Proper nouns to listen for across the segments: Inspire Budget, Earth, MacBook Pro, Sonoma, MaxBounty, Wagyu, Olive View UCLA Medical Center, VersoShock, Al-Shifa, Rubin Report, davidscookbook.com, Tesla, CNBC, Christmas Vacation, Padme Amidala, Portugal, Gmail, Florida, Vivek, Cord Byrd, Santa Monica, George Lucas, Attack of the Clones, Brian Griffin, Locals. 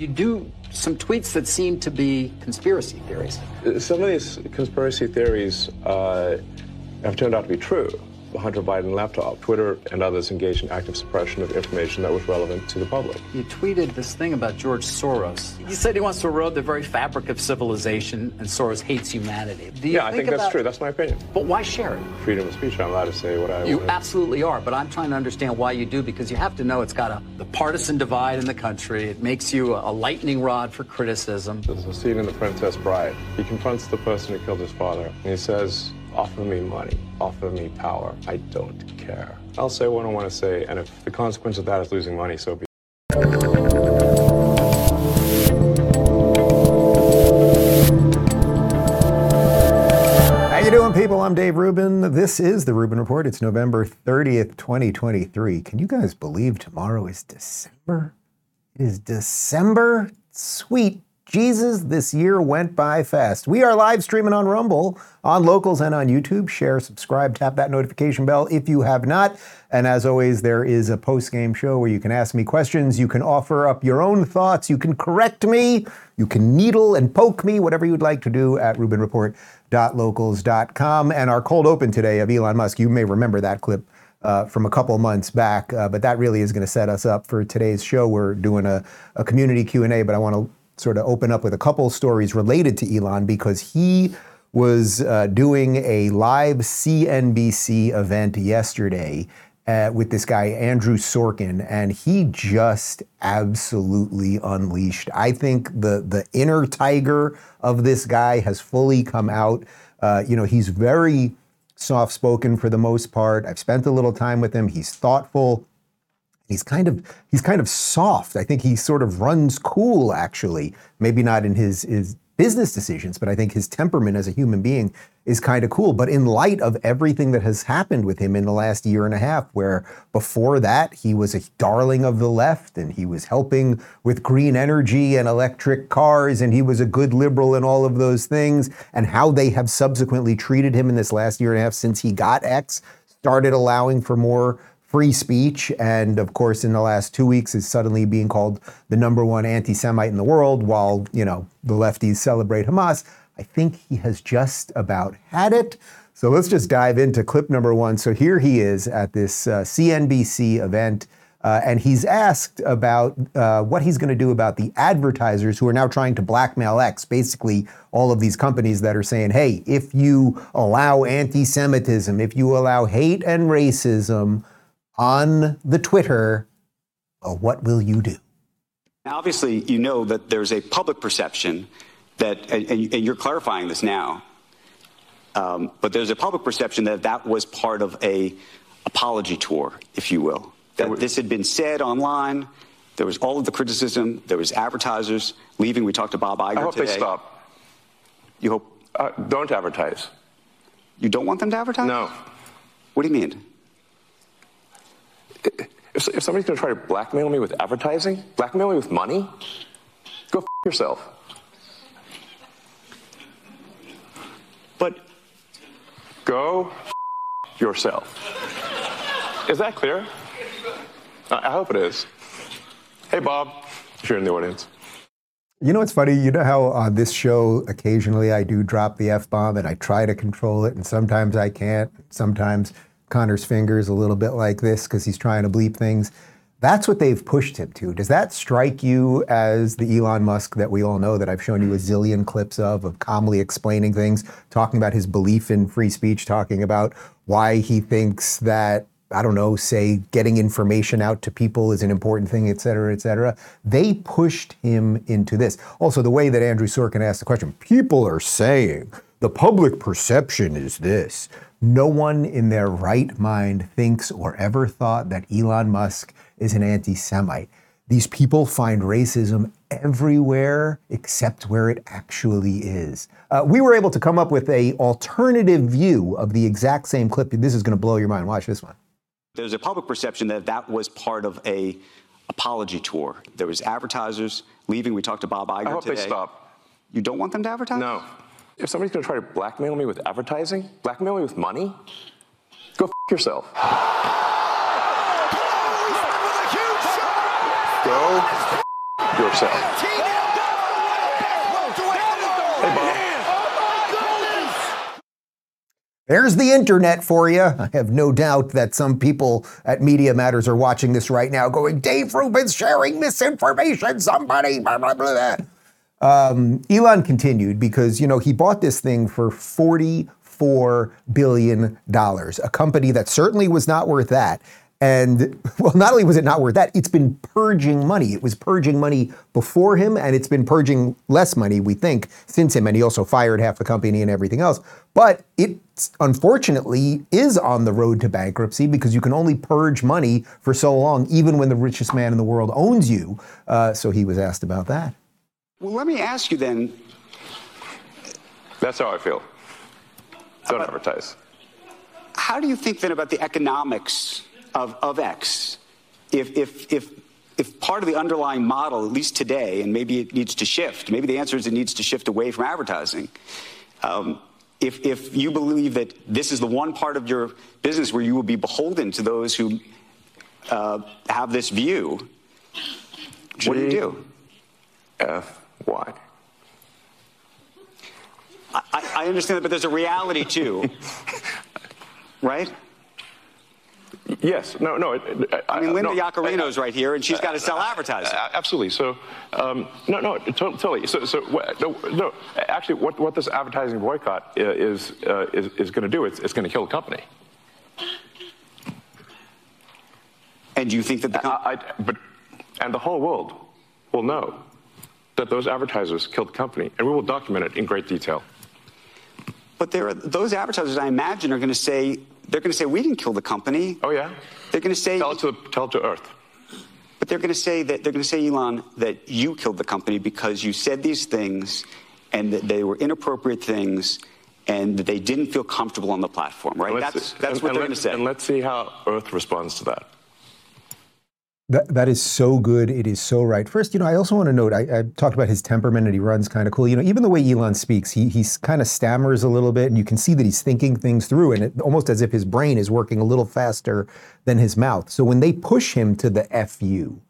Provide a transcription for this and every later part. You do some tweets that seem to be conspiracy theories. Some of these conspiracy theories have turned out to be true. The Hunter Biden laptop. Twitter and others engaged in active suppression of information that was relevant to the public. You tweeted this thing about George Soros. You said he wants to erode the very fabric of civilization, and Soros hates humanity. Yeah, I think that's true. That's my opinion. But why share it? Freedom of speech. I'm allowed to say what I want. You absolutely are, but I'm trying to understand why you do, because you have to know it's got the partisan divide in the country. It makes you a lightning rod for criticism. There's a scene in The Princess Bride. He confronts the person who killed his father, and he says, "Offer me money, offer me power. I don't care. I'll say what I want to say, and if the consequence of that is losing money, so be it." People, I'm Dave Rubin. This is The Rubin Report. It's November 30th, 2023. Can you guys believe tomorrow is December? It is December. Sweet Jesus, this year went by fast. We are live streaming on Rumble, on Locals, and on YouTube. Share, subscribe, tap that notification bell if you have not. And as always, there is a post-game show where you can ask me questions, you can offer up your own thoughts, you can correct me, you can needle and poke me, whatever you'd like to do at rubinreport.locals.com. And our cold open today of Elon Musk, you may remember that clip from a couple months back, but that really is going to set us up for today's show. We're doing a community Q&A, but I want to sort of open up with a couple stories related to Elon, because he was doing a live CNBC event yesterday with this guy, Andrew Sorkin, and he just absolutely unleashed. I think the inner tiger of this guy has fully come out. You know, he's very soft-spoken for the most part. I've spent a little time with him. He's thoughtful. He's kind of soft. I think he sort of runs cool, actually. Maybe not in his business decisions, but I think his temperament as a human being is kind of cool. But in light of everything that has happened with him in the last year and a half, where before that he was a darling of the left and he was helping with green energy and electric cars and he was a good liberal and all of those things, and how they have subsequently treated him in this last year and a half since he got X, started allowing for more free speech, and of course in the last 2 weeks is suddenly being called the #1 anti-Semite in the world while, you know, the lefties celebrate Hamas. I think he has just about had it. So let's just dive into clip #1. So here he is at this CNBC event, and he's asked about what he's going to do about the advertisers who are now trying to blackmail X, basically all of these companies that are saying, hey, if you allow anti-Semitism, if you allow hate and racism on the Twitter, well, what will you do? Now, obviously, you know that there's a public perception that, and you're clarifying this now, but there's a public perception that that was part of a apology tour, if you will. That this had been said online, there was all of the criticism, there was advertisers leaving. We talked to Bob Iger today. I hope they stop. You hope? Don't advertise. You don't want them to advertise? No. What do you mean? If somebody's going to try to blackmail me with advertising, blackmail me with money, go f*** yourself. But go f*** yourself. Is that clear? I hope it is. Hey, Bob, if you're in the audience. You know, it's funny. You know how on this show, occasionally I do drop the F-bomb and I try to control it, and sometimes I can't, sometimes Connor's fingers a little bit like this because he's trying to bleep things. That's what they've pushed him to. Does that strike you as the Elon Musk that we all know, that I've shown you a zillion clips of calmly explaining things, talking about his belief in free speech, talking about why he thinks that, I don't know, say getting information out to people is an important thing, et cetera, et cetera. They pushed him into this. Also, the way that Andrew Sorkin asked the question, people are saying the public perception is this. No one in their right mind thinks or ever thought that Elon Musk is an anti-Semite. These people find racism everywhere except where it actually is. We were able to come up with an alternative view of the exact same clip. This is going to blow your mind. Watch this one. There's a public perception that that was part of a apology tour. There was advertisers leaving. We talked to Bob Iger today. I hope they stop. You don't want them to advertise? No. If somebody's going to try to blackmail me with advertising, blackmail me with money, go f*** yourself. Go f*** yourself. Hey, Bob. There's the internet for you. I have no doubt that some people at Media Matters are watching this right now going, Dave Rubin's sharing misinformation, somebody, blah, blah, blah. Elon continued because, you know, he bought this thing for $44 billion, a company that certainly was not worth that. And, well, not only was it not worth that, it's been purging money. It was purging money before him, and it's been purging less money, we think, since him. And he also fired half the company and everything else. But it, unfortunately, is on the road to bankruptcy because you can only purge money for so long, even when the richest man in the world owns you. So he was asked about that. Well, let me ask you then. That's how I feel. Don't advertise. How do you think then about the economics of X? If part of the underlying model, at least today, and maybe it needs to shift, maybe the answer is it needs to shift away from advertising. If you believe that this is the one part of your business where you will be beholden to those who have this view, what do you do? F-Y. I understand that, but there's a reality too, right? Yes. No. I mean, Linda Yaccarino's right here, and she's got to sell advertising. Absolutely. So, totally. So, actually, what this advertising boycott is going to do? It's going to kill the company. And do you think that the and the whole world will know that those advertisers killed the company, and we will document it in great detail. But there are those advertisers, I imagine, are going to say, they're going to say, we didn't kill the company. Oh, yeah? They're going to say... Tell it to Earth. But they're going to say, Elon, that you killed the company because you said these things and that they were inappropriate things and that they didn't feel comfortable on the platform, right? That's what they're going to say. And let's see how Earth responds to that. That is so good. It is so right. First, you know, I also want to note, I talked about his temperament and he runs kind of cool. You know, even the way Elon speaks, he kind of stammers a little bit and you can see that he's thinking things through and it, almost as if his brain is working a little faster than his mouth. So when they push him to the FU,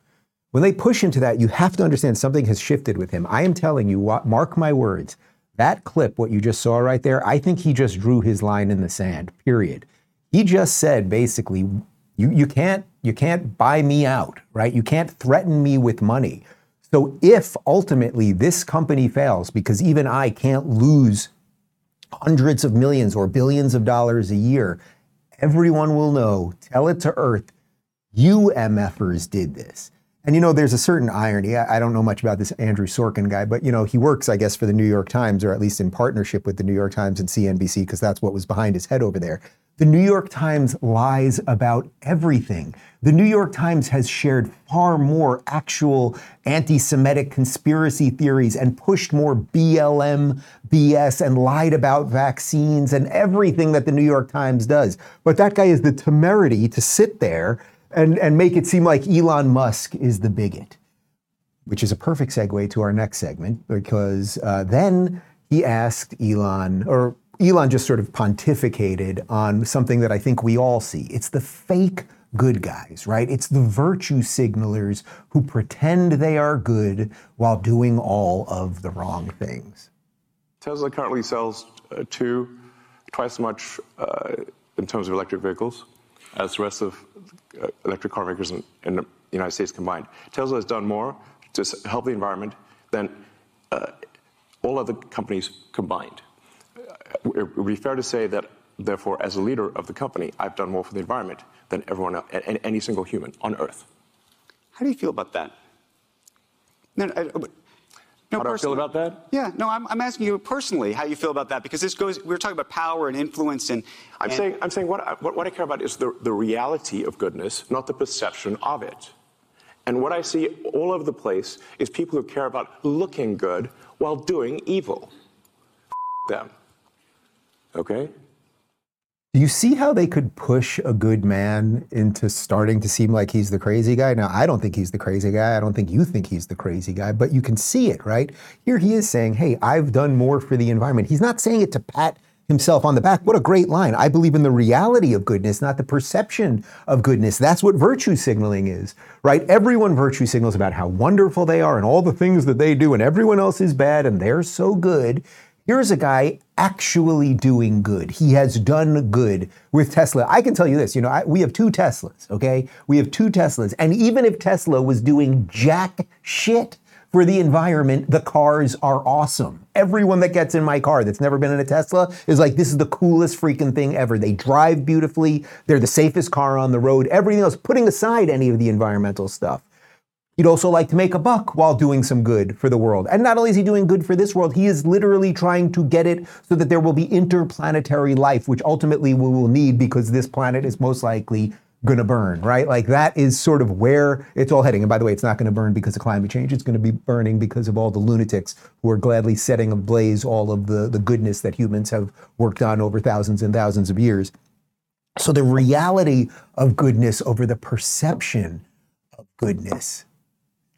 when they push him to that, you have to understand something has shifted with him. I am telling you, mark my words, that clip, what you just saw right there, I think he just drew his line in the sand, period. He just said, basically, you can't buy me out, right? You can't threaten me with money. So if ultimately this company fails, because even I can't lose hundreds of millions or billions of dollars a year, everyone will know, tell it to Earth, you MFers did this. And you know, there's a certain irony. I don't know much about this Andrew Sorkin guy, but you know, he works, I guess, for the New York Times, or at least in partnership with the New York Times and CNBC, because that's what was behind his head over there. The New York Times lies about everything. The New York Times has shared far more actual anti-Semitic conspiracy theories and pushed more BLM BS and lied about vaccines and everything that the New York Times does. But that guy has the temerity to sit there and make it seem like Elon Musk is the bigot, which is a perfect segue to our next segment, because then he asked Elon, or Elon just sort of pontificated on something that I think we all see. It's the fake good guys, right? It's the virtue signalers who pretend they are good while doing all of the wrong things. Tesla currently sells twice as much in terms of electric vehicles as the rest of electric car makers in the United States combined. Tesla has done more to help the environment than all other companies combined. It would be fair to say that, therefore, as a leader of the company, I've done more for the environment than everyone else, and any single human on Earth. How do you feel about that? How do I feel about that? Yeah, no, I'm asking you personally how you feel about that, because this goes. We're talking about power and influence, and I'm saying what I care about is the reality of goodness, not the perception of it. And what I see all over the place is people who care about looking good while doing evil. Them. Okay? Do you see how they could push a good man into starting to seem like he's the crazy guy? Now, I don't think he's the crazy guy. I don't think you think he's the crazy guy, but you can see it, right? Here he is saying, hey, I've done more for the environment. He's not saying it to pat himself on the back. What a great line. I believe in the reality of goodness, not the perception of goodness. That's what virtue signaling is, right? Everyone virtue signals about how wonderful they are and all the things that they do, and everyone else is bad and they're so good. Here's a guy actually doing good. He has done good with Tesla. I can tell you this, we have two Teslas, okay? We have two Teslas. And even if Tesla was doing jack shit for the environment, the cars are awesome. Everyone that gets in my car that's never been in a Tesla is like, this is the coolest freaking thing ever. They drive beautifully. They're the safest car on the road. Everything else, putting aside any of the environmental stuff. He'd also like to make a buck while doing some good for the world. And not only is he doing good for this world, he is literally trying to get it so that there will be interplanetary life, which ultimately we will need because this planet is most likely gonna burn, right? Like that is sort of where it's all heading. And by the way, it's not gonna burn because of climate change. It's gonna be burning because of all the lunatics who are gladly setting ablaze all of the goodness that humans have worked on over thousands and thousands of years. So the reality of goodness over the perception of goodness.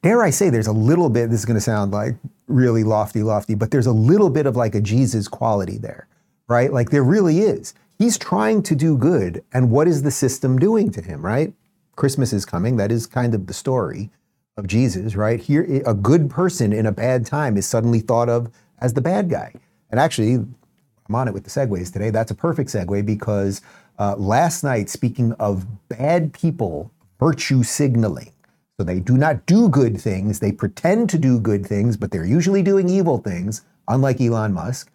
Dare I say there's a little bit, this is gonna sound like really lofty, but there's a little bit of like a Jesus quality there, right? Like there really is. He's trying to do good, and what is the system doing to him, right? Christmas is coming, that is kind of the story of Jesus, right? Here, a good person in a bad time is suddenly thought of as the bad guy. And actually, I'm on it with the segues today, that's a perfect segue because last night, speaking of bad people, virtue signaling, so they do not do good things, they pretend to do good things, but they're usually doing evil things, unlike Elon Musk.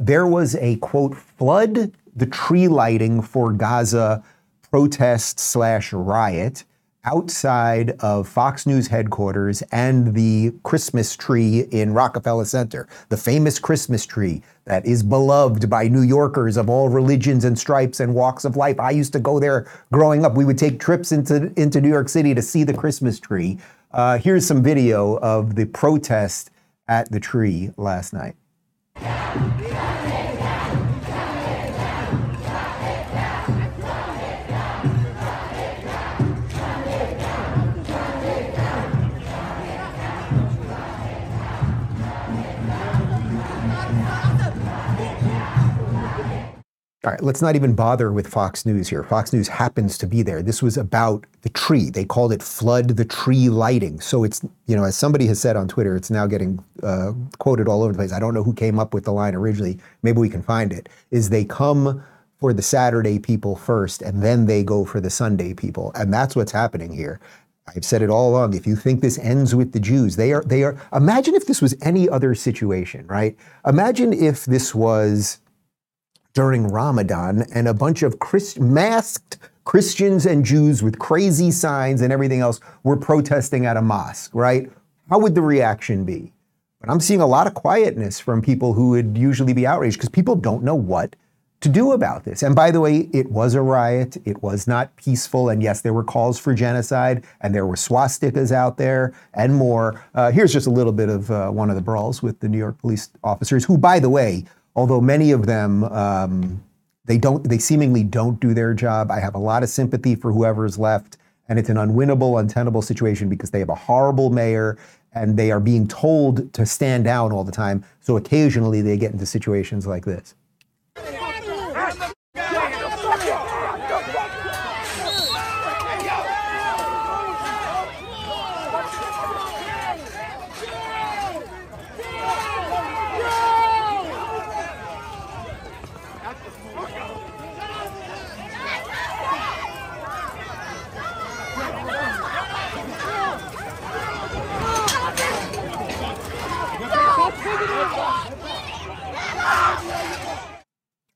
There was a, quote, flood the tree lighting for Gaza protest/riot outside of Fox News headquarters and the Christmas tree in Rockefeller Center, the famous Christmas tree that is beloved by New Yorkers of all religions and stripes and walks of life. I used to go there growing up. We would take trips into New York City to see the Christmas tree. Here's some video of the protest at the tree last night. All right, let's not even bother with Fox News here. Fox News happens to be there. This was about the tree. They called it flood the tree lighting. So it's, as somebody has said on Twitter, it's now getting quoted all over the place. I don't know who came up with the line originally. Maybe we can find it. Is they come for the Saturday people first, and then they go for the Sunday people. And that's what's happening here. I've said it all along. If you think this ends with the Jews, they are. Imagine if this was any other situation, right? Imagine if this was during Ramadan and a bunch of masked Christians and Jews with crazy signs and everything else were protesting at a mosque, right? How would the reaction be? But I'm seeing a lot of quietness from people who would usually be outraged because people don't know what to do about this. And by the way, it was a riot. It was not peaceful. And yes, there were calls for genocide and there were swastikas out there and more. Here's just a little bit of one of the brawls with the New York police officers who, by the way, although many of them, they seemingly don't do their job. I have a lot of sympathy for whoever's left, and it's an unwinnable, untenable situation because they have a horrible mayor and they are being told to stand down all the time. So occasionally they get into situations like this.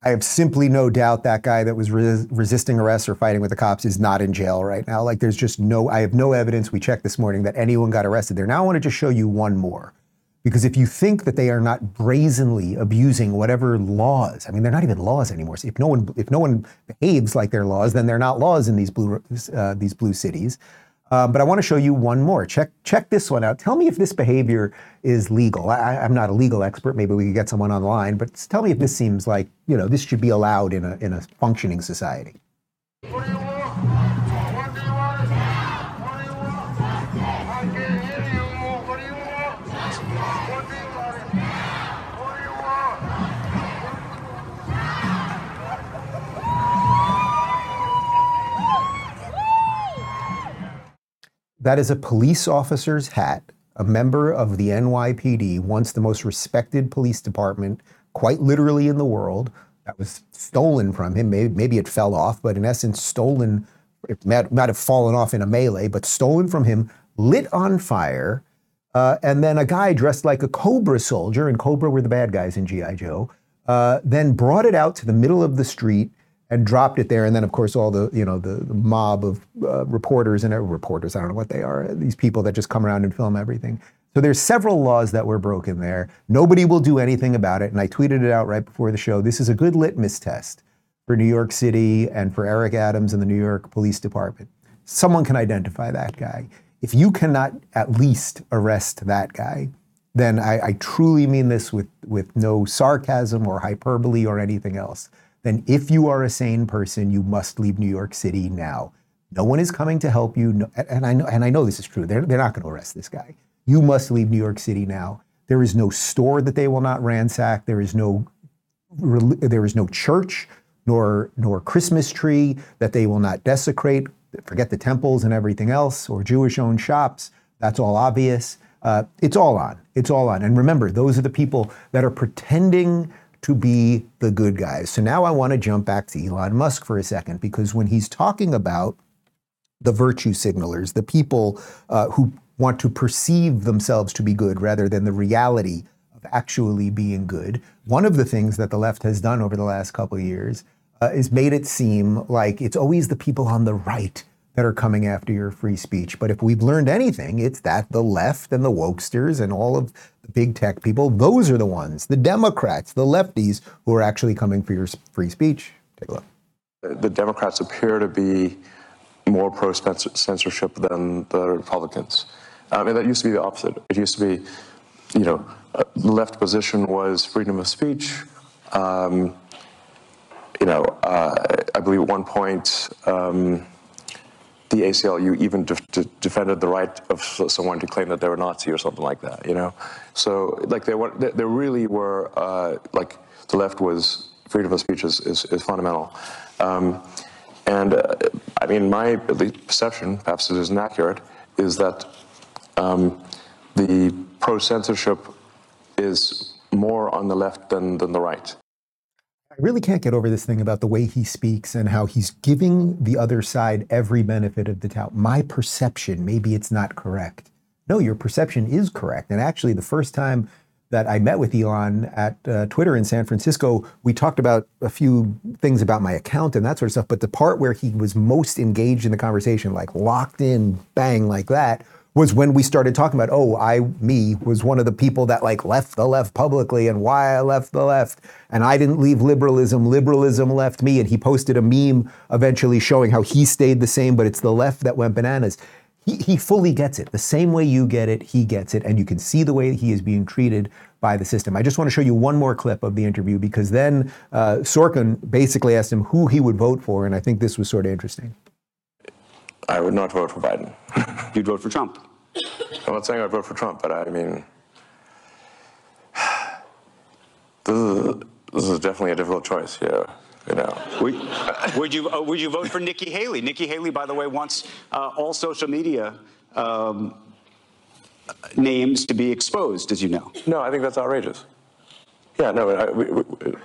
I have simply no doubt that guy that was resisting arrest or fighting with the cops is not in jail right now. Like there's just I have no evidence. We checked this morning that anyone got arrested there. Now I want to just show you one more, because if you think that they are not brazenly abusing whatever laws, I mean, they're not even laws anymore. So if no one behaves like they're laws, then they're not laws in these blue cities. But I want to show you one more. Check this one out. Tell me if this behavior is legal. I'm not a legal expert. Maybe we could get someone online, but tell me if this seems like, this should be allowed in a functioning society. What do you want? What do you want? What do you want? I can't hear you. What do you want? What do you want? What do you want? What do you want? That is a police officer's hat. A member of the NYPD, once the most respected police department, quite literally in the world, that was stolen from him. Maybe it fell off, but in essence stolen, it might have fallen off in a melee, but stolen from him, lit on fire. And then a guy dressed like a Cobra soldier, and Cobra were the bad guys in G.I. Joe, then brought it out to the middle of the street and dropped it there. And then, of course, all the mob of reporters, I don't know what they are, these people that just come around and film everything. So there's several laws that were broken there. Nobody will do anything about it. And I tweeted it out right before the show. This is a good litmus test for New York City and for Eric Adams and the New York Police Department. Someone can identify that guy. If you cannot at least arrest that guy, then I truly mean this with no sarcasm or hyperbole or anything else. Then if you are a sane person, you must leave New York City now. No one is coming to help you. No, and I know this is true. They're not going to arrest this guy. You must leave New York City now. There is no store that they will not ransack. There is no church nor Christmas tree that they will not desecrate. Forget the temples and everything else, or Jewish-owned shops. That's all obvious. It's all on. It's all on. And remember, those are the people that are pretending to be the good guys. So now I want to jump back to Elon Musk for a second, because when he's talking about the virtue signalers, the people who want to perceive themselves to be good rather than the reality of actually being good, one of the things that the left has done over the last couple of years is made it seem like it's always the people on the right that are coming after your free speech. But if we've learned anything, it's that the left and the wokesters and all of the big tech people, those are the ones, the Democrats, the lefties, who are actually coming for your free speech. Take a look. The Democrats appear to be more pro-censorship than the Republicans. I mean, that used to be the opposite. It used to be, the left position was freedom of speech. I believe at one point, the ACLU even defended the right of someone to claim that they were Nazi or something like that, So, there really were, the left was, freedom of speech is fundamental. My perception, perhaps it isn't accurate, is that the pro-censorship is more on the left than the right. I really can't get over this thing about the way he speaks and how he's giving the other side every benefit of the doubt. My perception, maybe it's not correct. No, your perception is correct. And actually, the first time that I met with Elon at Twitter in San Francisco, we talked about a few things about my account and that sort of stuff. But the part where he was most engaged in the conversation, like locked in, bang, like that, was when we started talking about, me was one of the people that left the left publicly and why I left the left. And I didn't leave liberalism, liberalism left me. And he posted a meme eventually showing how he stayed the same, but it's the left that went bananas. He fully gets it. The same way you get it, he gets it. And you can see the way he is being treated by the system. I just want to show you one more clip of the interview, because then Sorkin basically asked him who he would vote for. And I think this was sort of interesting. I would not vote for Biden. You'd vote for Trump? I'm not saying I'd vote for Trump, but this is definitely a difficult choice here. Would you vote for Nikki Haley? Nikki Haley, by the way, wants all social media names to be exposed, as you know. No, I think that's outrageous. Yeah, no,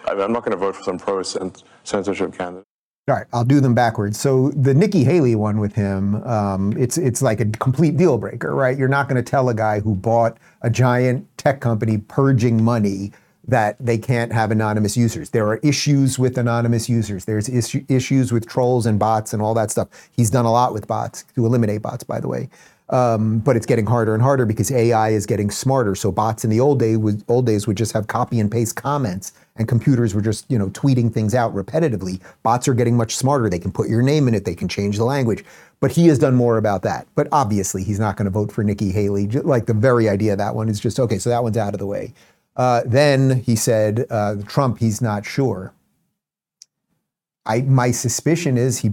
I'm not going to vote for some pro-censorship candidate. All right, I'll do them backwards. So the Nikki Haley one with him, it's like a complete deal breaker, right? You're not going to tell a guy who bought a giant tech company purging money that they can't have anonymous users. There are issues with anonymous users. There's issues with trolls and bots and all that stuff. He's done a lot with bots, to eliminate bots, by the way. But it's getting harder and harder because AI is getting smarter. So bots in the old days would just have copy and paste comments, and computers were just, tweeting things out repetitively. Bots are getting much smarter. They can put your name in it. They can change the language. But he has done more about that. But obviously, he's not going to vote for Nikki Haley. Like the very idea of that one is just, okay, so that one's out of the way. Then he said, Trump, he's not sure. My suspicion is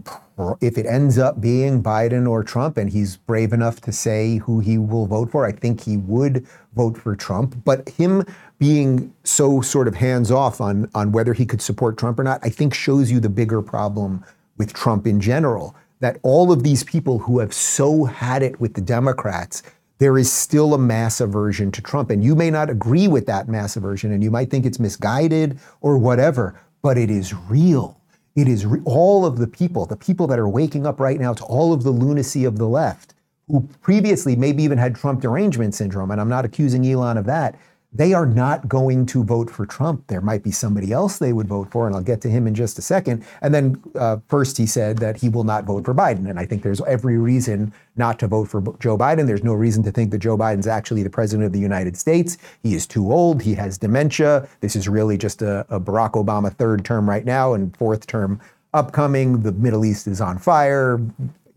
if it ends up being Biden or Trump, and he's brave enough to say who he will vote for, I think he would vote for Trump. But him being so sort of hands-off on whether he could support Trump or not, I think shows you the bigger problem with Trump in general. that all of these people who have so had it with the Democrats, there is still a mass aversion to Trump. And you may not agree with that mass aversion, and you might think it's misguided or whatever, but it is real. It is all of the people that are waking up right now to all of the lunacy of the left, who previously maybe even had Trump derangement syndrome, and I'm not accusing Elon of that, they are not going to vote for Trump. There might be somebody else they would vote for, and I'll get to him in just a second. And then first he said that he will not vote for Biden. And I think there's every reason not to vote for Joe Biden. There's no reason to think that Joe Biden's actually the president of the United States. He is too old. He has dementia. This is really just a Barack Obama third term right now and fourth term upcoming. The Middle East is on fire.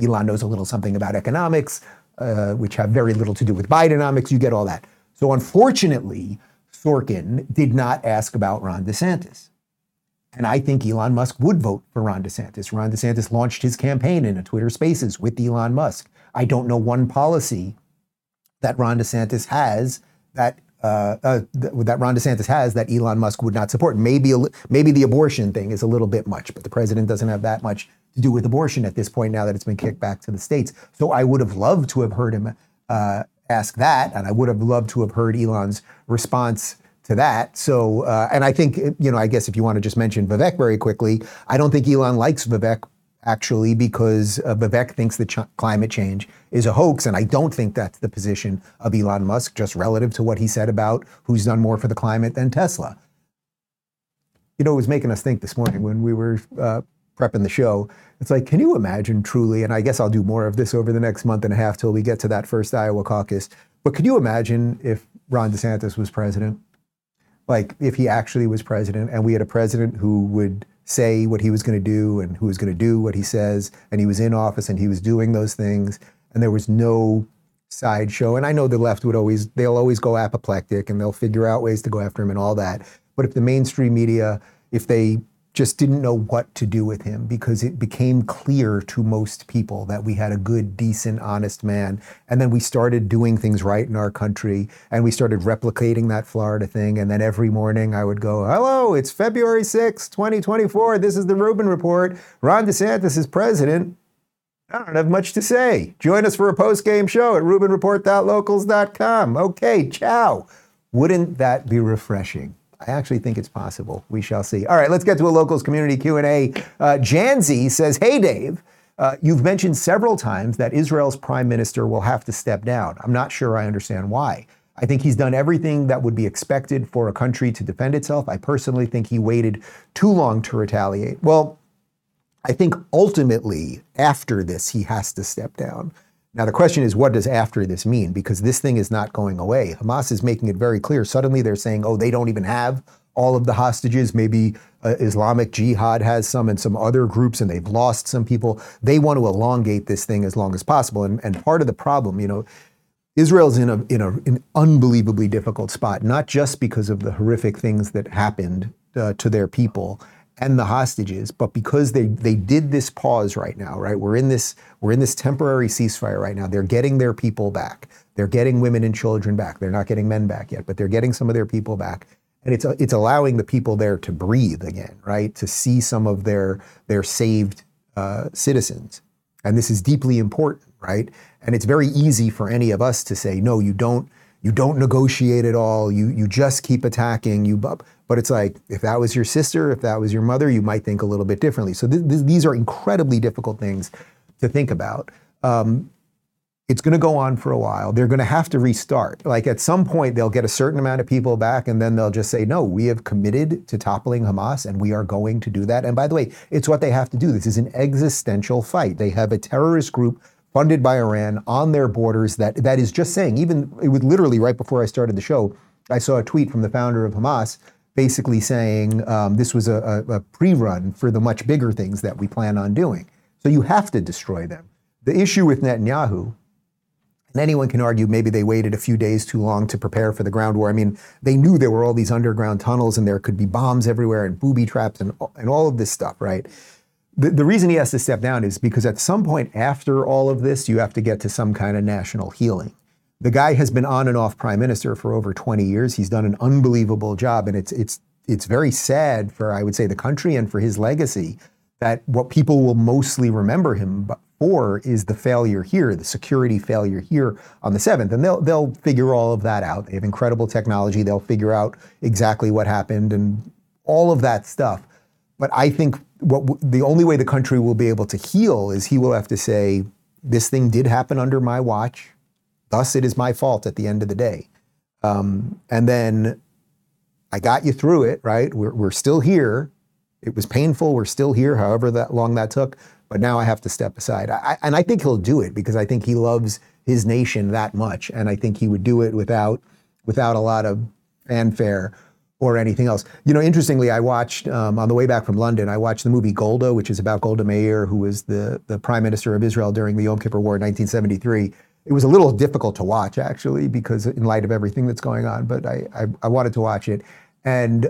Elon knows a little something about economics, which have very little to do with Bidenomics. You get all that. So unfortunately, Sorkin did not ask about Ron DeSantis. And I think Elon Musk would vote for Ron DeSantis. Ron DeSantis launched his campaign in a Twitter Spaces with Elon Musk. I don't know one policy that Ron DeSantis has that Elon Musk would not support. Maybe the abortion thing is a little bit much, but the president doesn't have that much to do with abortion at this point now that it's been kicked back to the states. So I would have loved to have heard him ask that, and I would have loved to have heard Elon's response to that. So, and I think, I guess if you want to just mention Vivek very quickly, I don't think Elon likes Vivek actually, because Vivek thinks that climate change is a hoax, and I don't think that's the position of Elon Musk, just relative to what he said about who's done more for the climate than Tesla. It was making us think this morning when we were prepping the show. It's like, can you imagine truly, and I guess I'll do more of this over the next month and a half till we get to that first Iowa caucus, but could you imagine if Ron DeSantis was president? Like if he actually was president and we had a president who would say what he was going to do and who was going to do what he says, and he was in office and he was doing those things, and there was no sideshow. And I know the left would they'll always go apoplectic and they'll figure out ways to go after him and all that. But if the mainstream media, if they just didn't know what to do with him because it became clear to most people that we had a good, decent, honest man. And then we started doing things right in our country and we started replicating that Florida thing. And then every morning I would go, hello, it's February 6, 2024. This is the Rubin Report. Ron DeSantis is president. I don't have much to say. Join us for a post-game show at rubinreport.locals.com. Okay, ciao. Wouldn't that be refreshing? I actually think it's possible. We shall see. All right, let's get to a Locals community Q&A. Janzi says, hey, Dave, you've mentioned several times that Israel's prime minister will have to step down. I'm not sure I understand why. I think he's done everything that would be expected for a country to defend itself. I personally think he waited too long to retaliate. Well, I think ultimately after this, he has to step down. Now, the question is, what does after this mean? Because this thing is not going away. Hamas is making it very clear. Suddenly they're saying, oh, they don't even have all of the hostages. Maybe Islamic Jihad has some and some other groups, and they've lost some people. They want to elongate this thing as long as possible. And part of the problem, Israel's in an unbelievably difficult spot, not just because of the horrific things that happened to their people and the hostages, but because they did this pause right now, right? We're in this temporary ceasefire right now. They're getting their people back. They're getting women and children back. They're not getting men back yet, but they're getting some of their people back. And it's allowing the people there to breathe again, right? To see some of their saved citizens. And this is deeply important, right? And it's very easy for any of us to say, no, you don't negotiate at all. You just keep attacking. But it's like, if that was your sister, if that was your mother, you might think a little bit differently. So these are incredibly difficult things to think about. It's going to go on for a while. They're going to have to restart. Like at some point, they'll get a certain amount of people back, and then they'll just say, no, we have committed to toppling Hamas, and we are going to do that. And by the way, it's what they have to do. This is an existential fight. They have a terrorist group funded by Iran on their borders that is just saying, even it was literally right before I started the show, I saw a tweet from the founder of Hamas basically saying this was a pre-run for the much bigger things that we plan on doing. So you have to destroy them. The issue with Netanyahu, and anyone can argue maybe they waited a few days too long to prepare for the ground war. I mean, they knew there were all these underground tunnels and there could be bombs everywhere and booby traps and all of this stuff, right? The reason he has to step down is because at some point after all of this, you have to get to some kind of national healing. The guy has been on and off prime minister for over 20 years. He's done an unbelievable job, and it's very sad for, I would say, the country and for his legacy that what people will mostly remember him for is the failure here, the security failure here on the 7th. And they'll figure all of that out. They have incredible technology. They'll figure out exactly what happened and all of that stuff. But I think the only way the country will be able to heal is he will have to say, this thing did happen under my watch. Thus, it is my fault at the end of the day. And then I got you through it, right? We're still here. It was painful. We're still here, however long that took. But now I have to step aside. And I think he'll do it because I think he loves his nation that much. And I think he would do it without a lot of fanfare or anything else. You know, interestingly, I watched, on the way back from London, I watched the movie Golda, which is about Golda Meir, who was the prime minister of Israel during the Yom Kippur War in 1973. It was a little difficult to watch, actually, because in light of everything that's going on, but I wanted to watch it. And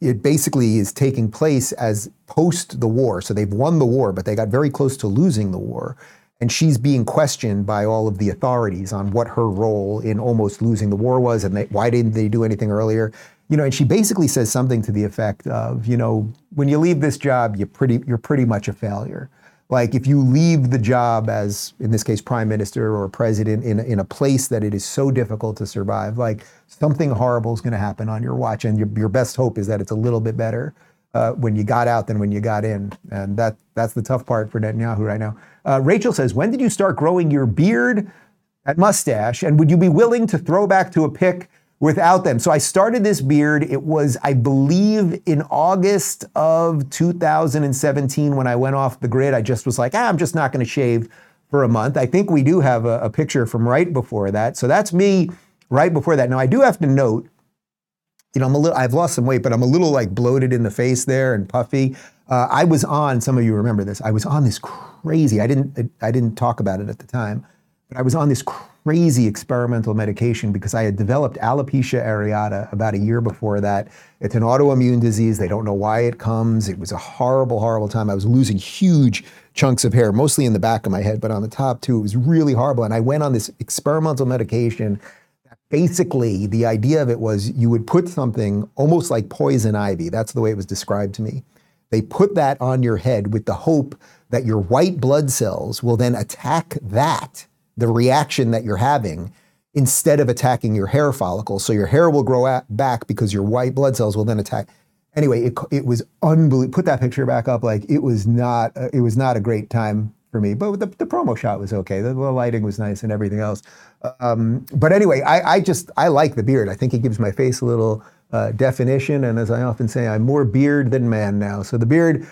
it basically is taking place as post the war. So they've won the war, but they got very close to losing the war. And she's being questioned by all of the authorities on what her role in almost losing the war was and why didn't they do anything earlier. You know, and she basically says something to the effect of, you know, when you leave this job, you're pretty much a failure. Like if you leave the job as, in this case, prime minister or president in a place that it is so difficult to survive, like something horrible is going to happen on your watch. And your best hope is that it's a little bit better when you got out than when you got in. And that's the tough part for Netanyahu right now. Rachel says, when did you start growing your beard and mustache? And would you be willing to throw back to a pic without them? So I started this beard. It was, I believe, in August of 2017 when I went off the grid. I just was like, I'm just not going to shave for a month. I think we do have a picture from right before that. So that's me right before that. Now I do have to note, you know, I've lost some weight, but I'm a little like bloated in the face there and puffy. I was on, some of you remember this, I was on this crazy, I didn't talk about it at the time, but I was on this crazy experimental medication because I had developed alopecia areata about a year before that. It's an autoimmune disease. They don't know why it comes. It was a horrible, horrible time. I was losing huge chunks of hair, mostly in the back of my head, but on the top too. It was really horrible. And I went on this experimental medication. Basically, the idea of it was you would put something almost like poison ivy. That's the way it was described to me. They put that on your head with the hope that your white blood cells will then attack that, the reaction that you're having, instead of attacking your hair follicles. So your hair will grow back because your white blood cells will then attack. Anyway, it was unbelievable. Put that picture back up. Like it was not a great time for me, but the promo shot was okay. The lighting was nice and everything else. But anyway, I like the beard. I think it gives my face a little definition. And as I often say, I'm more beard than man now. So the beard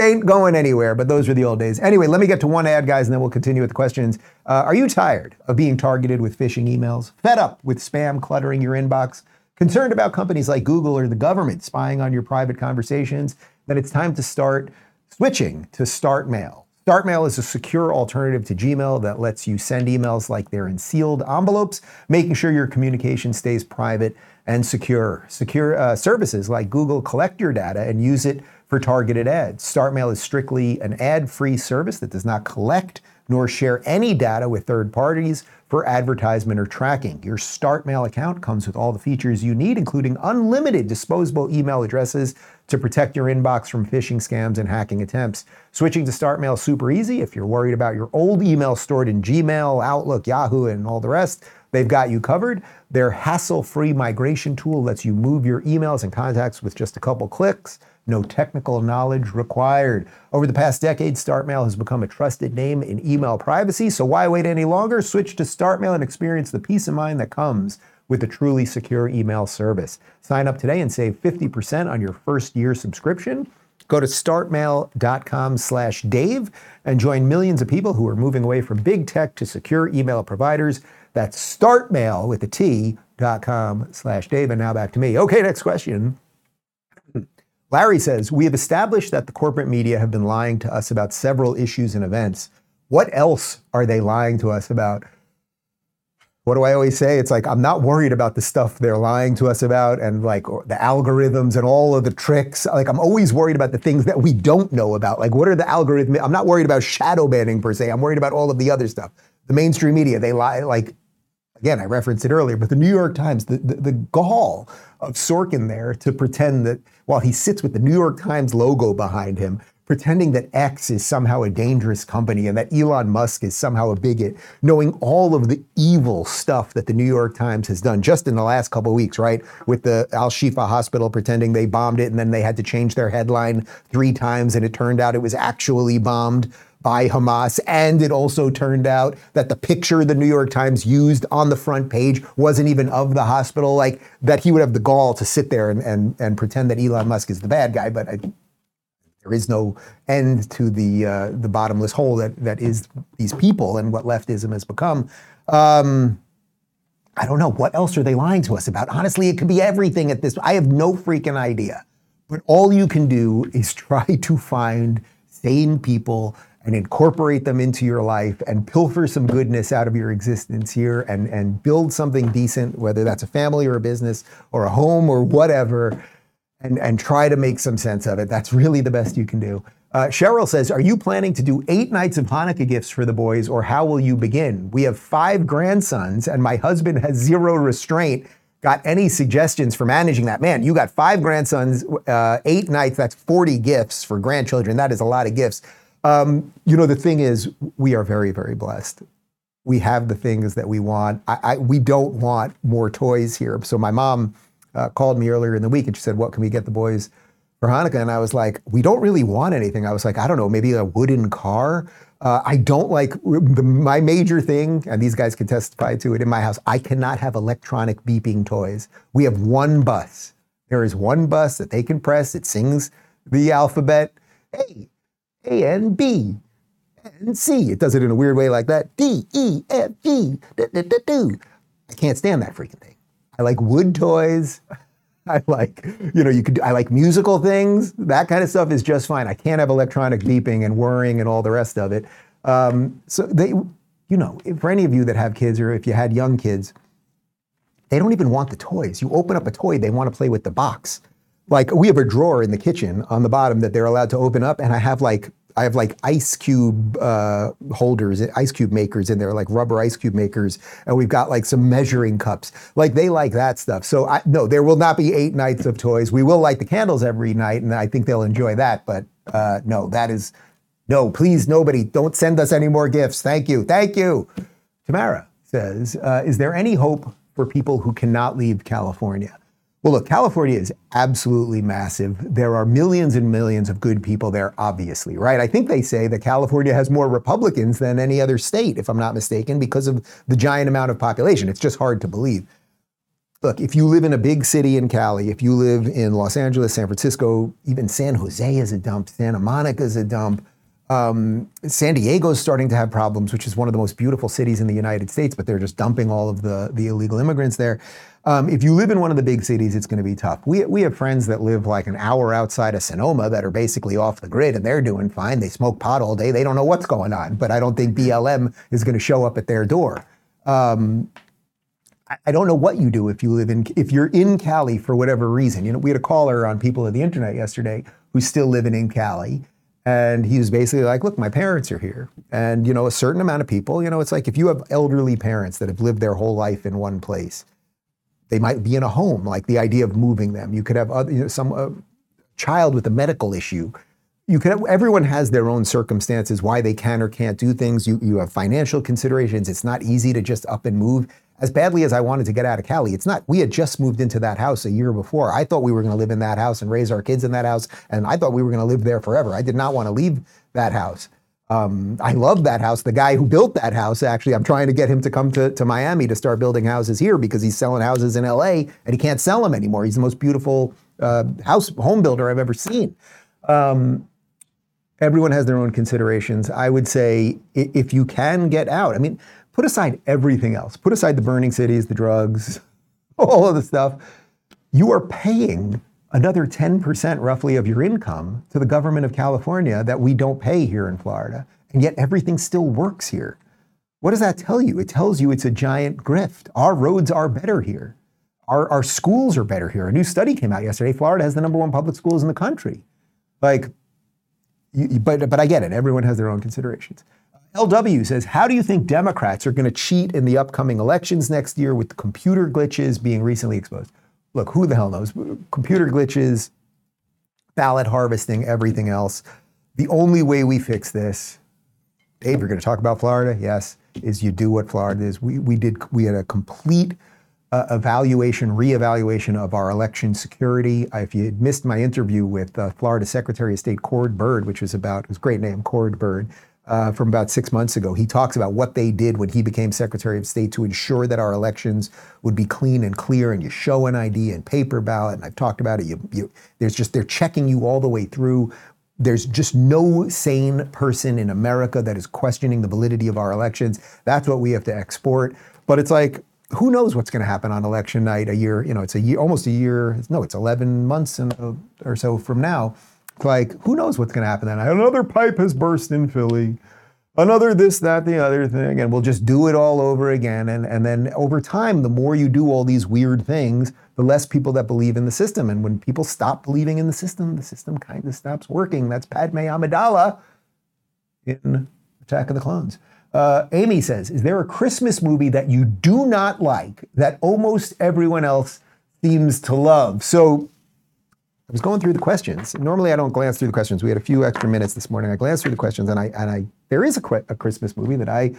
ain't going anywhere, but those were the old days. Anyway, let me get to one ad, guys, and then we'll continue with the questions. Are you tired of being targeted with phishing emails? Fed up with spam cluttering your inbox? Concerned about companies like Google or the government spying on your private conversations? Then it's time to start switching to StartMail. StartMail is a secure alternative to Gmail that lets you send emails like they're in sealed envelopes, making sure your communication stays private and secure. Secure services like Google collect your data and use it for targeted ads. StartMail is strictly an ad-free service that does not collect nor share any data with third parties for advertisement or tracking. Your StartMail account comes with all the features you need, including unlimited disposable email addresses to protect your inbox from phishing scams and hacking attempts. Switching to StartMail is super easy. If you're worried about your old email stored in Gmail, Outlook, Yahoo, and all the rest, they've got you covered. Their hassle-free migration tool lets you move your emails and contacts with just a couple clicks. No technical knowledge required. Over the past decade, StartMail has become a trusted name in email privacy, so why wait any longer? Switch to StartMail and experience the peace of mind that comes with a truly secure email service. Sign up today and save 50% on your first year subscription. Go to startmail.com/Dave and join millions of people who are moving away from big tech to secure email providers. That's startmail with a T.com/Dave. And now back to me. Okay, next question. Larry says, we have established that the corporate media have been lying to us about several issues and events. What else are they lying to us about? What do I always say? It's like, I'm not worried about the stuff they're lying to us about and like the algorithms and all of the tricks. Like I'm always worried about the things that we don't know about. Like what are the algorithms? I'm not worried about shadow banning per se. I'm worried about all of the other stuff. The mainstream media, they lie, like, again, I referenced it earlier, but the New York Times, the gall of Sorkin there to pretend that while he sits with the New York Times logo behind him, pretending that X is somehow a dangerous company and that Elon Musk is somehow a bigot, knowing all of the evil stuff that the New York Times has done just in the last couple of weeks, right? With the Al-Shifa hospital, pretending they bombed it and then they had to change their headline 3 times and it turned out it was actually bombed by Hamas. And it also turned out that the picture the New York Times used on the front page wasn't even of the hospital, like that he would have the gall to sit there and pretend that Elon Musk is the bad guy. But there is no end to the bottomless hole that is these people and what leftism has become. I don't know, what else are they lying to us about? Honestly, it could be everything at this. I have no freaking idea. But all you can do is try to find sane people and incorporate them into your life and pilfer some goodness out of your existence here and build something decent, whether that's a family or a business or a home or whatever, and try to make some sense of it. That's really the best you can do. Cheryl says, are you planning to do 8 nights of Hanukkah gifts for the boys, or how will you begin? We have 5 grandsons and my husband has 0 restraint. Got any suggestions for managing that? Man, you got 5 grandsons, 8 nights, that's 40 gifts for grandchildren. That is a lot of gifts. You know, the thing is, we are very, very blessed. We have the things that we want. We don't want more toys here. So my mom called me earlier in the week and she said, what can we get the boys for Hanukkah? And I was like, we don't really want anything. I was like, I don't know, maybe a wooden car. I don't like, my major thing, and these guys can testify to it in my house, I cannot have electronic beeping toys. We have one bus. There is one bus that they can press. It sings the alphabet. Hey. A and B and C. It does it in a weird way like that. D, E, F, G, do. I can't stand that freaking thing. I like wood toys. I like, you know, I like musical things. That kind of stuff is just fine. I can't have electronic beeping and whirring and all the rest of it. So they, you know, for any of you that have kids or if you had young kids, they don't even want the toys. You open up a toy, they want to play with the box. Like, we have a drawer in the kitchen on the bottom that they're allowed to open up, and I have like ice cube holders, ice cube makers in there, like rubber ice cube makers, and we've got like some measuring cups. Like, they like that stuff. So no, there will not be 8 nights of toys. We will light the candles every night, and I think they'll enjoy that, but no, that is, no, please, nobody, don't send us any more gifts. Thank you, thank you. Tamara says, is there any hope for people who cannot leave California? Well, look, California is absolutely massive. There are millions and millions of good people there, obviously, right? I think they say that California has more Republicans than any other state, if I'm not mistaken, because of the giant amount of population. It's just hard to believe. Look, if you live in a big city in Cali, if you live in Los Angeles, San Francisco, even San Jose is a dump, Santa Monica is a dump, San Diego's starting to have problems, which is one of the most beautiful cities in the United States, but they're just dumping all of the illegal immigrants there. If you live in one of the big cities, it's gonna be tough. We have friends that live like an hour outside of Sonoma that are basically off the grid and they're doing fine. They smoke pot all day. They don't know what's going on, but I don't think BLM is gonna show up at their door. I don't know what you do if you live in, if you're in Cali for whatever reason. You know, we had a caller on People of the Internet yesterday who's still living in Cali. And he was basically like, look, my parents are here. And, you know, a certain amount of people, you know, it's like if you have elderly parents that have lived their whole life in one place, they might be in a home, like the idea of moving them. You could have other, you know, some child with a medical issue. You could have, everyone has their own circumstances, why they can or can't do things. You have financial considerations. It's not easy to just up and move. As badly as I wanted to get out of Cali, it's not. We had just moved into that house a year before. I thought we were going to live in that house and raise our kids in that house, and I thought we were going to live there forever. I did not want to leave that house. I love that house. The guy who built that house, actually, I'm trying to get him to come to Miami to start building houses here because he's selling houses in LA, and he can't sell them anymore. He's the most beautiful home builder I've ever seen. Everyone has their own considerations. I would say if you can get out, I mean, put aside everything else. Put aside the burning cities, the drugs, all of the stuff. You are paying another 10% roughly of your income to the government of California that we don't pay here in Florida. And yet everything still works here. What does that tell you? It tells you it's a giant grift. Our roads are better here. Our schools are better here. A new study came out yesterday. Florida has the number 1 public schools in the country. Like, but I get it. Everyone has their own considerations. LW says, how do you think Democrats are going to cheat in the upcoming elections next year with the computer glitches being recently exposed? Look, who the hell knows? Computer glitches, ballot harvesting, everything else. The only way we fix this, Dave, you're going to talk about Florida, yes, is you do what Florida is. We had a complete reevaluation of our election security. If you had missed my interview with Florida Secretary of State Cord Byrd, which was about, his great name, Cord Byrd, from about 6 months ago, he talks about what they did when he became Secretary of State to ensure that our elections would be clean and clear, and you show an ID and paper ballot, and I've talked about it, they're checking you all the way through. There's just no sane person in America that is questioning the validity of our elections. That's what we have to export. But it's like, who knows what's going to happen on election night a year, it's a year, almost a year, no, it's 11 months or so from now. Like, who knows what's going to happen then? Another pipe has burst in Philly, another this, that, the other thing, and we'll just do it all over again. And then over time, the more you do all these weird things, the less people that believe in the system. And when people stop believing in the system kind of stops working. That's Padme Amidala in Attack of the Clones. Amy says, is there a Christmas movie that you do not like that almost everyone else seems to love? So I was going through the questions. Normally I don't glance through the questions. We had a few extra minutes this morning. I glanced through the questions and I there is a Christmas movie that I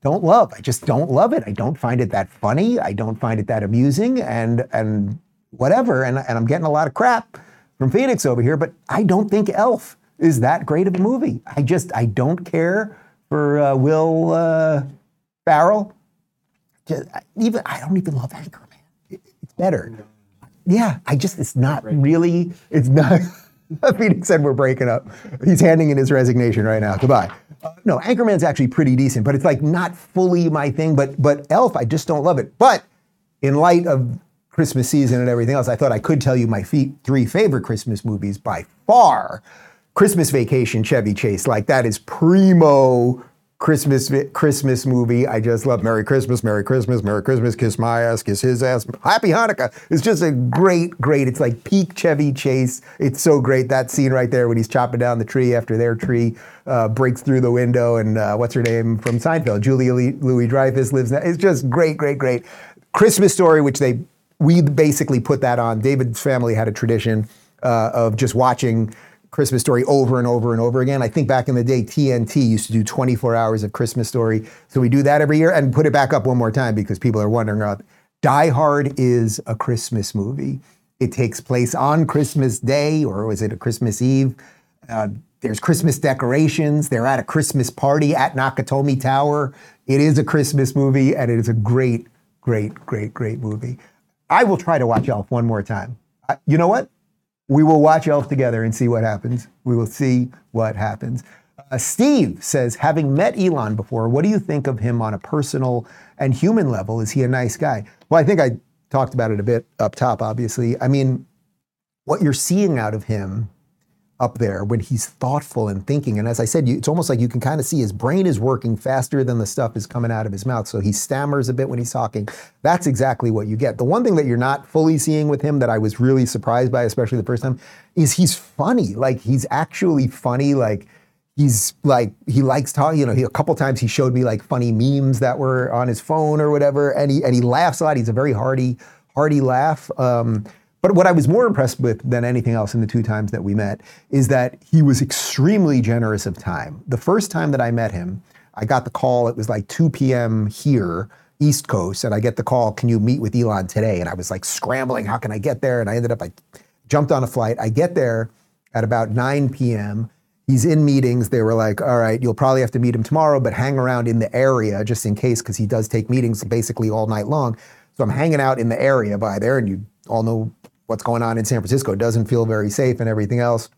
don't love. I just don't love it. I don't find it that funny. I don't find it that amusing and whatever. And I'm getting a lot of crap from Phoenix over here, but I don't think Elf is that great of a movie. I don't care for Will Farrell. I don't even love Anchorman. It's better. Yeah, it's not. Phoenix said we're breaking up. He's handing in his resignation right now. Goodbye. No, Anchorman's actually pretty decent, but it's like not fully my thing. But Elf, I just don't love it. But in light of Christmas season and everything else, I thought I could tell you my three favorite Christmas movies by far. Christmas Vacation, Chevy Chase, like that is primo Christmas movie. I just love Merry Christmas, Merry Christmas, Merry Christmas, kiss my ass, kiss his ass, Happy Hanukkah. It's just a great, it's like peak Chevy Chase. It's so great, that scene right there when he's chopping down the tree after their tree breaks through the window and what's her name from Seinfeld, Julia Louis-Dreyfus lives there. It's just great. Christmas Story, which we basically put that on. David's family had a tradition of just watching Christmas Story over and over and over again. I think back in the day, TNT used to do 24 hours of Christmas Story. So we do that every year and put it back up one more time because people are wondering about. Die Hard is a Christmas movie. It takes place on Christmas Day, or was it a Christmas Eve? There's Christmas decorations. They're at a Christmas party at Nakatomi Tower. It is a Christmas movie and it is a great movie. I will try to watch Elf one more time. You know what? We will watch Elf together and see what happens. We will see what happens. Steve says, having met Elon before, what do you think of him on a personal and human level? Is he a nice guy? Well, I think I talked about it a bit up top, obviously. I mean, what you're seeing out of him up there when he's thoughtful and thinking, and as I said, it's almost like you can kind of see his brain is working faster than the stuff is coming out of his mouth. So he stammers a bit when he's talking. That's exactly what you get. The one thing that you're not fully seeing with him that I was really surprised by, especially the first time, is he's funny. Like he's actually funny. Like he's like, he likes talking, a couple times he showed me like funny memes that were on his phone or whatever. And he laughs a lot. He's a very hearty laugh. But what I was more impressed with than anything else in the two times that we met is that he was extremely generous of time. The first time that I met him, I got the call, it was like 2 p.m. here, East Coast, and I get the call, can you meet with Elon today? And I was like scrambling, how can I get there? And I jumped on a flight. I get there at about 9 p.m. He's in meetings. They were like, all right, you'll probably have to meet him tomorrow, but hang around in the area just in case, because he does take meetings basically all night long. So I'm hanging out in the area by there, and you all know what's going on in San Francisco. It doesn't feel very safe and everything else.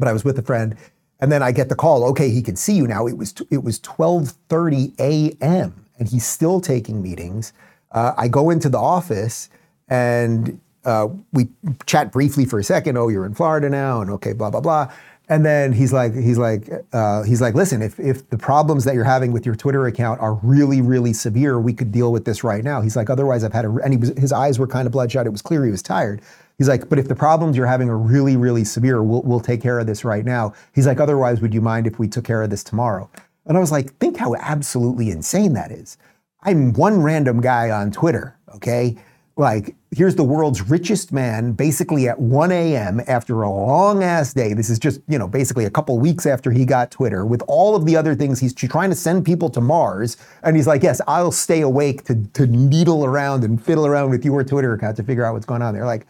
But I was with a friend and then I get the call, okay, he can see you now. It was 12:30 a.m. and he's still taking meetings. I go into the office and we chat briefly for a second. Oh, you're in Florida now, and okay, blah, blah, blah. And then he's like, listen, if the problems that you're having with your Twitter account are really, really severe, we could deal with this right now. He's like, otherwise I've had his eyes were kind of bloodshot. It was clear he was tired. He's like, but if the problems you're having are really, really severe, we'll take care of this right now. He's like, otherwise, would you mind if we took care of this tomorrow? And I was like, think how absolutely insane that is. I'm one random guy on Twitter, okay? like, here's the world's richest man basically at 1 a.m. after a long-ass day. This is just, you know, basically a couple weeks after he got Twitter with all of the other things. He's trying to send people to Mars. And he's like, yes, I'll stay awake to needle around and fiddle around with your Twitter account to figure out what's going on there. Like,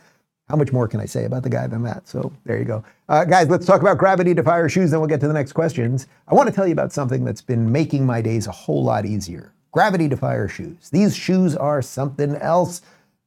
how much more can I say about the guy than that? So there you go. Guys, let's talk about Gravity Defyer shoes, then we'll get to the next questions. I want to tell you about something that's been making my days a whole lot easier. Gravity Defyer shoes. These shoes are something else.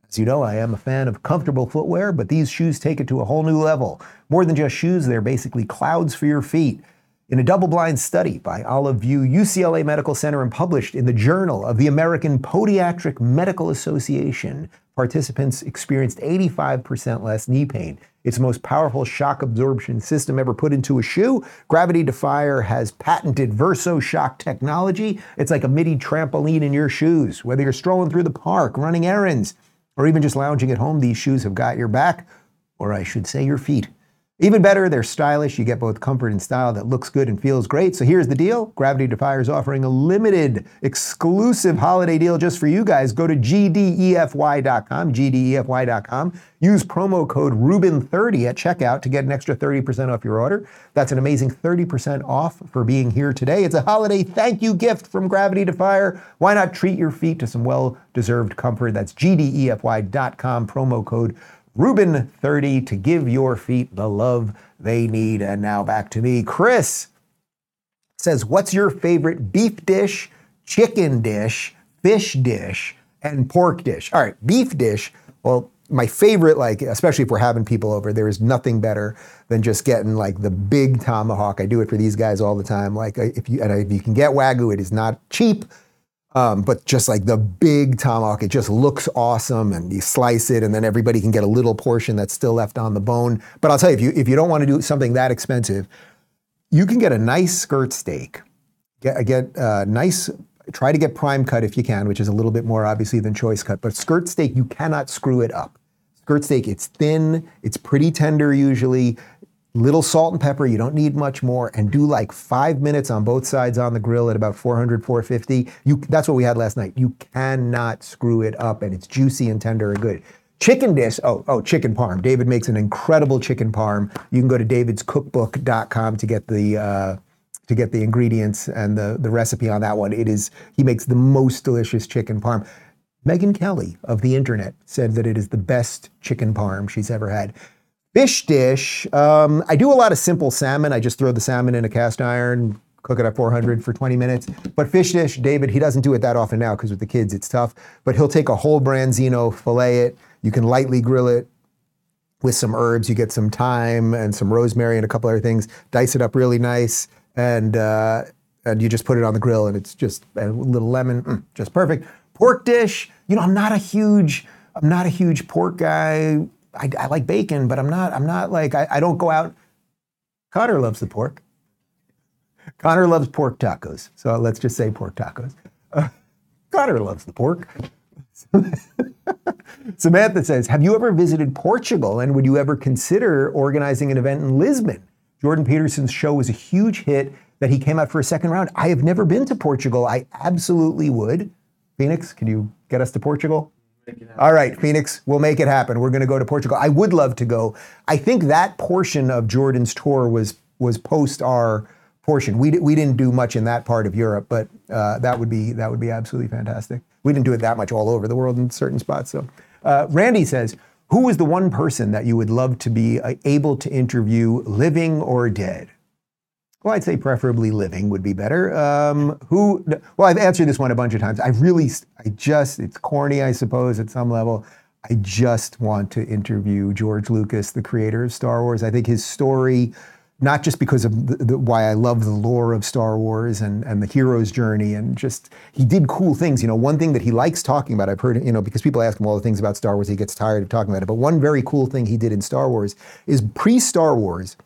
As you know, I am a fan of comfortable footwear, but these shoes take it to a whole new level. More than just shoes, they're basically clouds for your feet. In a double-blind study by Olive View UCLA Medical Center and published in the Journal of the American Podiatric Medical Association, participants experienced 85% less knee pain. Its most powerful shock absorption system ever put into a shoe, Gravity Defyer has patented VersoShock technology. It's like a midi trampoline in your shoes. Whether you're strolling through the park, running errands, or even just lounging at home, these shoes have got your back, or I should say your feet. Even better, they're stylish. You get both comfort and style that looks good and feels great. So here's the deal. Gravity Defyer is offering a limited, exclusive holiday deal just for you guys. Go to gdefy.com, gdefy.com. Use promo code RUBEN30 at checkout to get an extra 30% off your order. That's an amazing 30% off for being here today. It's a holiday thank you gift from Gravity Defyer. Why not treat your feet to some well-deserved comfort? That's gdefy.com, promo code Ruben30 to give your feet the love they need. And now back to me. Chris says, what's your favorite beef dish, chicken dish, fish dish, and pork dish? All right, beef dish. Well, my favorite, like, especially if we're having people over, there is nothing better than just getting like the big tomahawk. I do it for these guys all the time. Like if you can get Wagyu, it is not cheap. But just like the big tomahawk, it just looks awesome, and you slice it, and then everybody can get a little portion that's still left on the bone. But I'll tell you, if you don't want to do something that expensive, you can get a nice skirt steak. Try to get prime cut if you can, which is a little bit more obviously than choice cut. But skirt steak, you cannot screw it up. Skirt steak, it's thin, it's pretty tender usually. Little salt and pepper, you don't need much more, and do like 5 minutes on both sides on the grill at about 400, 450. That's what we had last night. You cannot screw it up, and it's juicy and tender and good. Chicken dish, chicken parm. David makes an incredible chicken parm. You can go to davidscookbook.com to get the ingredients and the recipe on that one. He makes the most delicious chicken parm. Megyn Kelly of the internet said that it is the best chicken parm she's ever had. Fish dish, I do a lot of simple salmon. I just throw the salmon in a cast iron, cook it at 400 for 20 minutes. But fish dish, David, he doesn't do it that often now because with the kids it's tough, but he'll take a whole branzino, fillet it. You can lightly grill it with some herbs. You get some thyme and some rosemary and a couple other things. Dice it up really nice, and you just put it on the grill, and it's just a little lemon, just perfect. Pork dish, you know, I'm not a huge pork guy. I like bacon, but I don't go out. Connor loves the pork. Connor loves pork tacos. So let's just say pork tacos. Connor loves the pork. Samantha says, have you ever visited Portugal, and would you ever consider organizing an event in Lisbon? Jordan Peterson's show was a huge hit that he came out for a second round. I have never been to Portugal. I absolutely would. Phoenix, can you get us to Portugal? All right, Phoenix, we'll make it happen. We're going to go to Portugal. I would love to go. I think that portion of Jordan's tour was post our portion. We didn't do much in that part of Europe, but that would be absolutely fantastic. We didn't do it that much all over the world in certain spots. So, Randy says, who is the one person that you would love to be able to interview, living or dead? Well, I'd say preferably living would be better. I've answered this one a bunch of times. It's corny, I suppose, at some level. I just want to interview George Lucas, the creator of Star Wars. I think his story, not just because of why I love the lore of Star Wars and the hero's journey, and just, he did cool things. You know, one thing that he likes talking about, I've heard, you know, because people ask him all the things about Star Wars, he gets tired of talking about it. But one very cool thing he did in Star Wars is pre-Star Wars,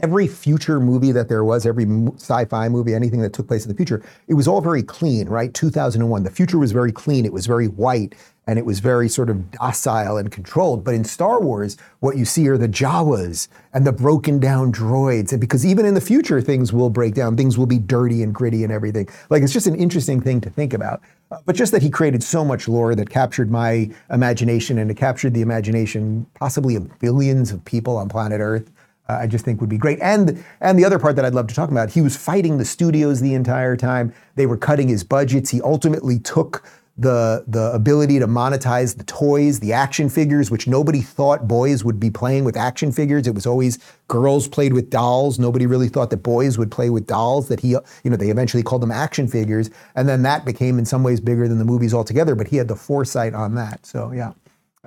every future movie that there was, every sci-fi movie, anything that took place in the future, it was all very clean, right? 2001, the future was very clean. It was very white, and it was very sort of docile and controlled. But in Star Wars, what you see are the Jawas and the broken down droids. And because even in the future, things will break down, things will be dirty and gritty and everything. Like, it's just an interesting thing to think about. But just that he created so much lore that captured my imagination, and it captured the imagination possibly of billions of people on planet Earth, I just think would be great. And the other part that I'd love to talk about, he was fighting the studios the entire time. They were cutting his budgets. He ultimately took the ability to monetize the toys, the action figures, which nobody thought boys would be playing with action figures. It was always girls played with dolls. Nobody really thought that boys would play with dolls, that he, you know, they eventually called them action figures. And then that became in some ways bigger than the movies altogether, but he had the foresight on that. So yeah.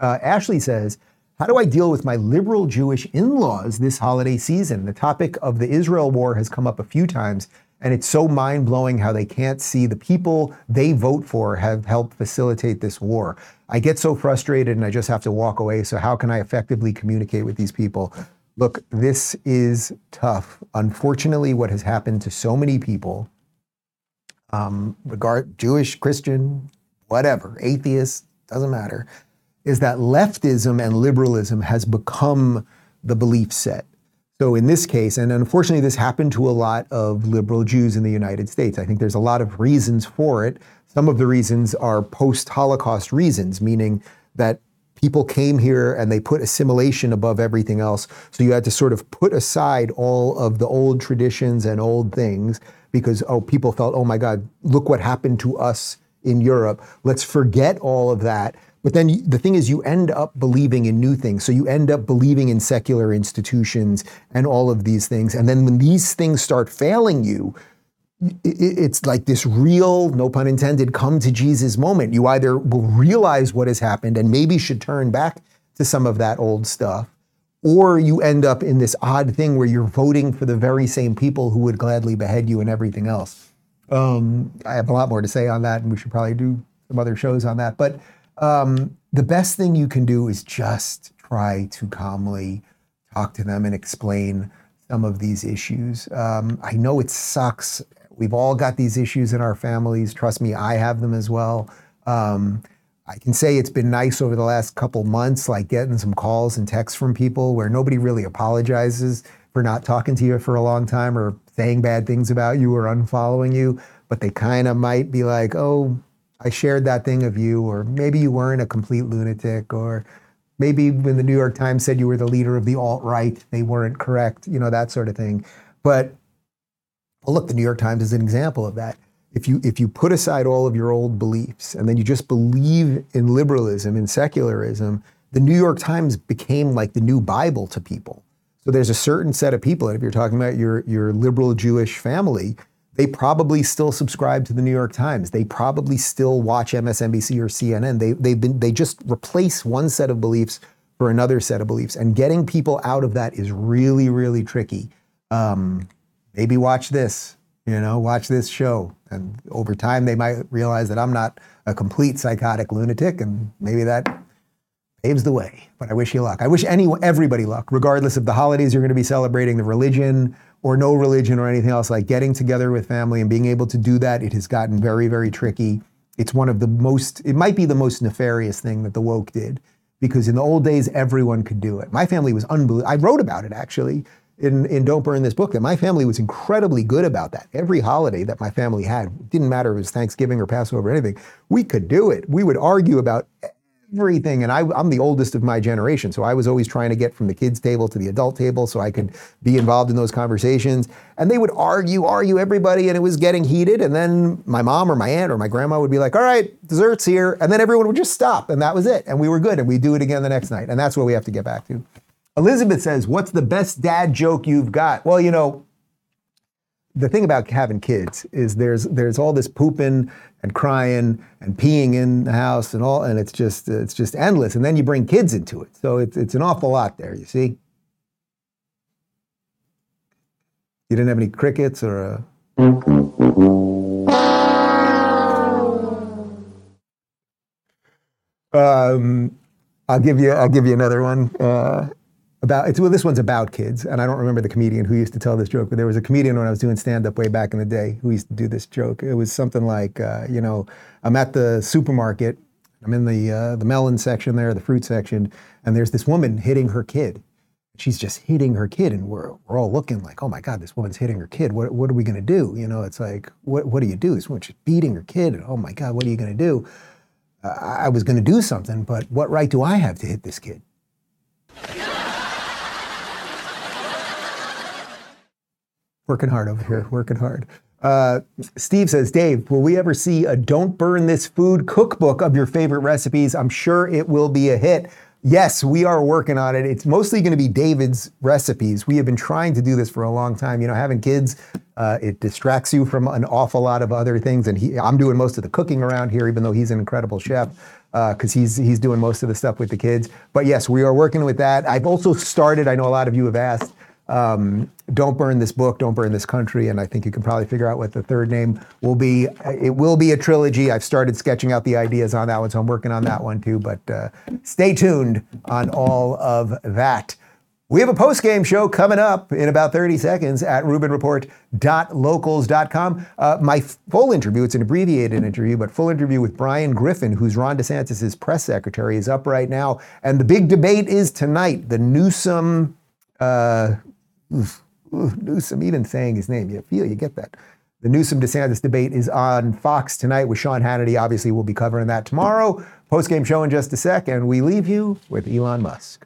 Ashley says, how do I deal with my liberal Jewish in-laws this holiday season? The topic of the Israel war has come up a few times, and it's so mind-blowing how they can't see the people they vote for have helped facilitate this war. I get so frustrated and I just have to walk away. So how can I effectively communicate with these people? Look, this is tough. Unfortunately, what has happened to so many people, Jewish, Christian, whatever, atheist, doesn't matter, is that leftism and liberalism has become the belief set. So in this case, and unfortunately this happened to a lot of liberal Jews in the United States. I think there's a lot of reasons for it. Some of the reasons are post-Holocaust reasons, meaning that people came here and they put assimilation above everything else. So you had to sort of put aside all of the old traditions and old things because, oh, people felt, oh my God, look what happened to us in Europe. Let's forget all of that. But then the thing is, you end up believing in new things. So you end up believing in secular institutions and all of these things. And then when these things start failing you, it's like this real, no pun intended, come to Jesus moment. You either will realize what has happened and maybe should turn back to some of that old stuff, or you end up in this odd thing where you're voting for the very same people who would gladly behead you and everything else. I have a lot more to say on that, and we should probably do some other shows on that. But the best thing you can do is just try to calmly talk to them and explain some of these issues. I know it sucks. We've all got these issues in our families. Trust me, I have them as well. I can say it's been nice over the last couple months, like getting some calls and texts from people where nobody really apologizes for not talking to you for a long time or saying bad things about you or unfollowing you, but they kind of might be like, oh, I shared that thing of you, or maybe you weren't a complete lunatic, or maybe when the New York Times said you were the leader of the alt-right, they weren't correct, you know, that sort of thing. But well, look, the New York Times is an example of that. If you put aside all of your old beliefs and then you just believe in liberalism and secularism, the New York Times became like the new Bible to people. So there's a certain set of people, and if you're talking about your liberal Jewish family, they probably still subscribe to the New York Times. They probably still watch MSNBC or CNN. They just replace one set of beliefs for another set of beliefs. And getting people out of that is really, really tricky. Maybe watch this, you know, watch this show. And over time, they might realize that I'm not a complete psychotic lunatic, and maybe that paves the way. But I wish you luck. I wish everybody luck, regardless of the holidays you're going to be celebrating, the religion, or no religion or anything else, like getting together with family and being able to do that. It has gotten very, very tricky. It's one of the most, it might be the most nefarious thing that the woke did, because in the old days, everyone could do it. My family was unbelievable. I wrote about it actually in Don't Burn This Book, that my family was incredibly good about that. Every holiday that my family had, didn't matter if it was Thanksgiving or Passover or anything, we could do it. We would argue about everything. And I'm the oldest of my generation. So I was always trying to get from the kids' table to the adult table so I could be involved in those conversations. And they would argue everybody, and it was getting heated. And then my mom or my aunt or my grandma would be like, all right, dessert's here. And then everyone would just stop, and that was it. And we were good, and we'd do it again the next night. And that's what we have to get back to. Elizabeth says, what's the best dad joke you've got? Well, you know, the thing about having kids is there's all this pooping and crying and peeing in the house and all, and it's just endless. And then you bring kids into it. So it's an awful lot there, you see. You didn't have any crickets or a... I'll give you another one. Well, this one's about kids, and I don't remember the comedian who used to tell this joke, but there was a comedian when I was doing stand-up way back in the day who used to do this joke. It was something like, you know, I'm at the supermarket, I'm in the melon section there, the fruit section, and there's this woman hitting her kid. She's just hitting her kid, and we're all looking like, oh my God, this woman's hitting her kid. What are we gonna do? You know, it's like, what do you do? This woman, she's beating her kid, and oh my God, what are you gonna do? I was gonna do something, but what right do I have to hit this kid? Working hard over here, working hard. Steve says, Dave, will we ever see a Don't Burn This Food cookbook of your favorite recipes? I'm sure it will be a hit. Yes, we are working on it. It's mostly gonna be David's recipes. We have been trying to do this for a long time. You know, having kids, it distracts you from an awful lot of other things. And I'm doing most of the cooking around here, even though he's an incredible chef, because he's doing most of the stuff with the kids. But yes, we are working with that. I've also started, I know a lot of you have asked, Don't Burn This Book, Don't Burn This Country, and I think you can probably figure out what the third name will be. It will be a trilogy. I've started sketching out the ideas on that one, so I'm working on that one too, but stay tuned on all of that. We have a post-game show coming up in about 30 seconds at rubinreport.locals.com. My full interview, it's an abbreviated interview, but full interview with Brian Griffin, who's Ron DeSantis' press secretary, is up right now. And the big debate is tonight, the Newsom... Newsom, even saying his name, you get that. The Newsom-DeSantis debate is on Fox tonight with Sean Hannity. Obviously, we'll be covering that tomorrow. Post-game show in just a sec, and we leave you with Elon Musk.